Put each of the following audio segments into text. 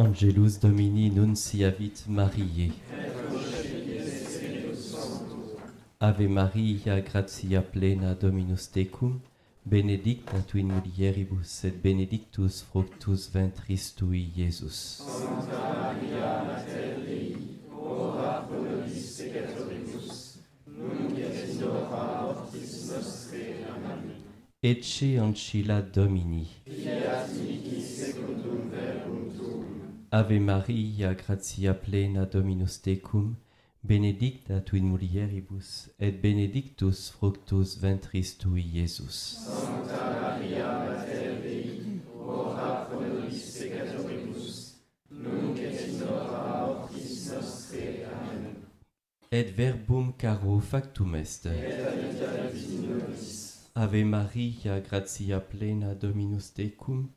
Angelus Domini nunciavit Mariae. Ave Maria, gratia plena Dominus tecum, benedicta tu in mulieribus et benedictus fructus ventris tui, Iesus. Santa Maria, Mater Dei, ora pro nobis peccatoribus, nunc et in hora mortis nostre. Amen. Ecce ancilla Domini. Fiat mihi secundum verbum tuum. Ave Maria, gratia plena Dominus tecum, benedicta tu in mulieribus et benedictus fructus ventris tui, Iesus. Santa Maria, Mater Dei, ora pro nobis peccatoribus, nunc et in hora mortis nostre. Amen. Et verbum caro factum est. Et habitavit in nobis. Ave Maria, gratia plena Dominus tecum,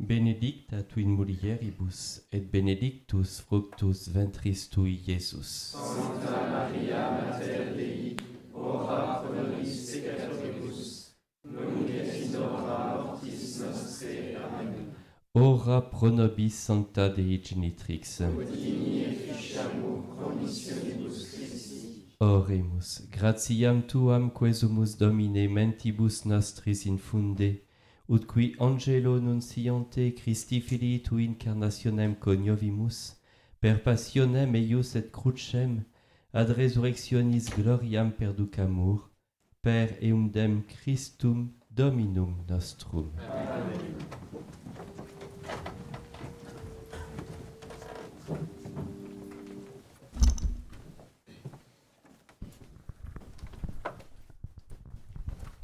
benedicta tu in mulieribus et benedictus fructus ventris tui, Iesus. Santa Maria, Mater Dei, ora pro nobis peccatoribus, nunc et in hora mortis nostre. Amen. Ora pro nobis sancta Dei Genitrix. Ut digni efficiamur promissionibus Christi. Oremus. Gratiam tuam quesumus Domine mentibus nostris infunde, ut qui angelo nunciante Christi filii tu incarnationem coniovimus, per passionem eius et crucem, ad resurrectionis gloriam perducamur, per eundem Christum Dominum nostrum. Amen.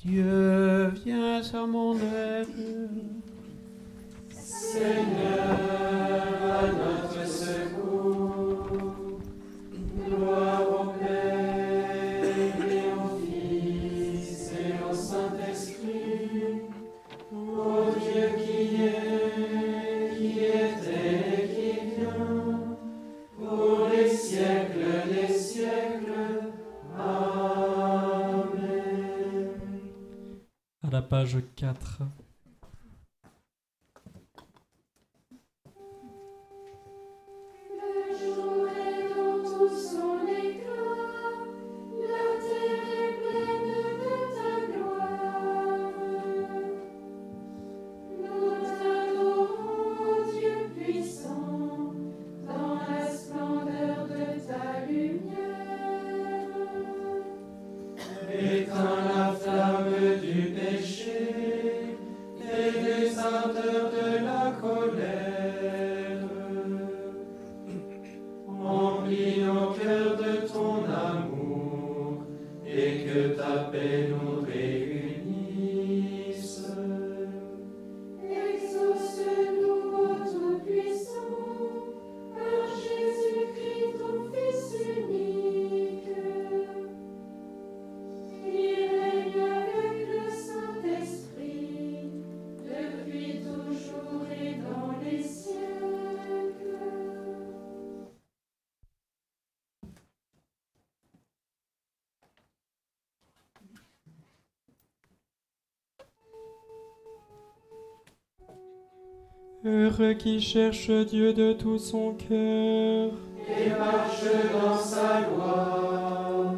Dieu, viens à mon aide. Seigneur, à notre secours. Gloire au Père et au Fils et au Saint-Esprit. Ô Dieu qui était et qui vient, pour les siècles des siècles. La page 4. Heureux qui cherche Dieu de tout son cœur et marche dans sa loi.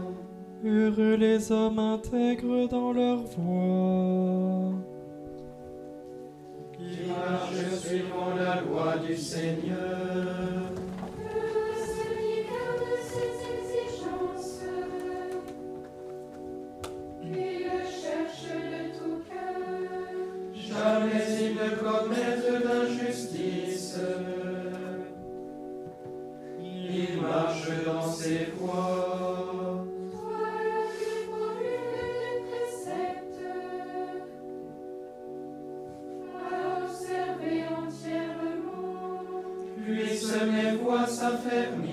Heureux les hommes intègres dans leur voie, qui marchent suivant la loi du Seigneur. Heureux ceux qui gardent ses exigences et le cherchent de tout cœur. Jamais ils ne commettent d'injustice, il marche dans ses voies. Toi, le formule des préceptes, à observer entièrement. Lui seul les voies s'affermir,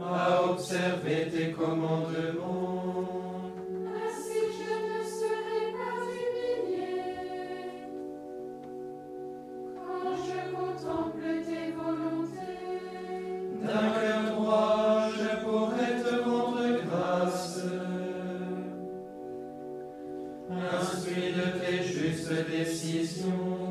à observer tes commandements. Instruis de tes justes décisions.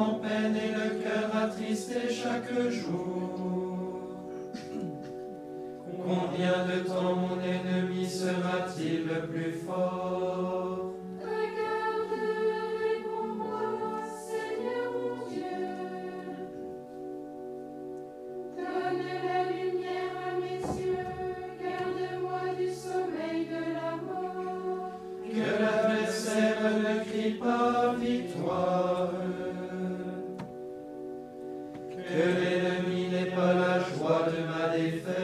l'âme en peine et le cœur attristé chaque jour. Combien de temps mon ennemi sera-t-il le plus fort? Regarde, réponds-moi, Seigneur mon Dieu. Donne la lumière à mes yeux, garde-moi du sommeil de la mort. Que l'adversaire ne crie pas victoire. Que l'ennemi n'ait pas la joie de ma défaite.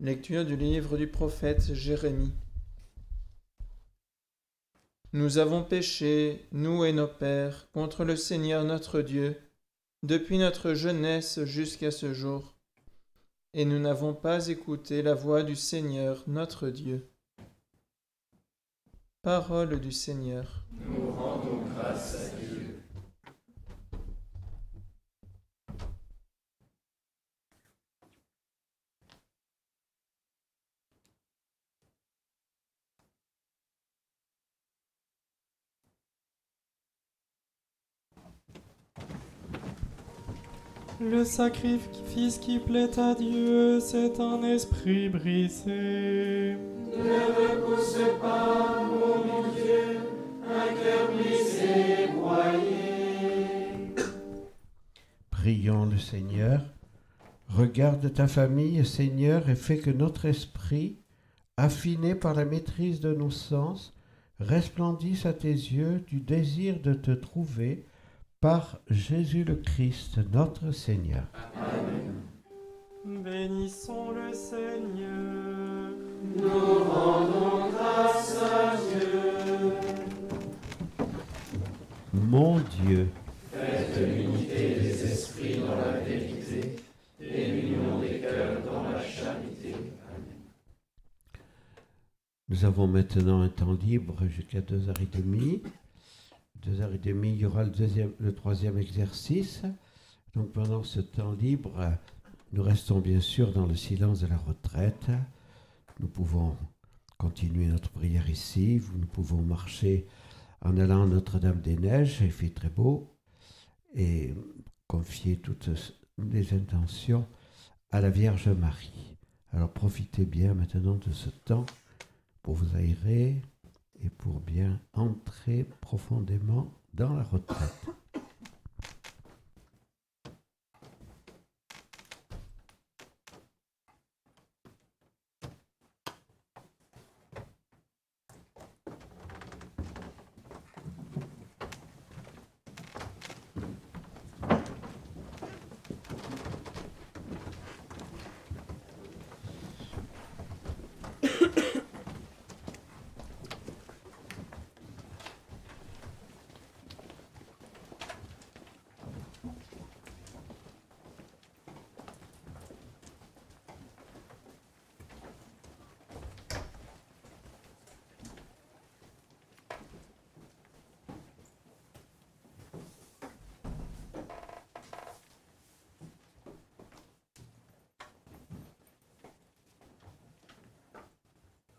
Lecture du livre du prophète Jérémie. Nous avons péché, nous et nos pères, contre le Seigneur notre Dieu, depuis notre jeunesse jusqu'à ce jour, et nous n'avons pas écouté la voix du Seigneur notre Dieu. Parole du Seigneur. Nous rendons grâce à Dieu. Le sacrifice qui plaît à Dieu, c'est un esprit brisé. Ne repousse pas, ô mon Dieu, un cœur brisé et broyé. Prions le Seigneur. Regarde ta famille, Seigneur, et fais que notre esprit, affiné par la maîtrise de nos sens, resplendisse à tes yeux du désir de te trouver, par Jésus le Christ, notre Seigneur. Amen. Bénissons le Seigneur. Nous rendons grâce à Dieu. Mon Dieu, faites l'unité des esprits dans la vérité et l'union des cœurs dans la charité. Amen. Nous avons maintenant un temps libre jusqu'à 2h30. 2h30, il y aura le troisième exercice. Donc pendant ce temps libre, nous restons bien sûr dans le silence de la retraite. Nous pouvons continuer notre prière ici, nous pouvons marcher en allant à Notre-Dame-des-Neiges, il fait très beau, et confier toutes les intentions à la Vierge Marie. Alors profitez bien maintenant de ce temps pour vous aérer et pour bien entrer profondément dans la retraite.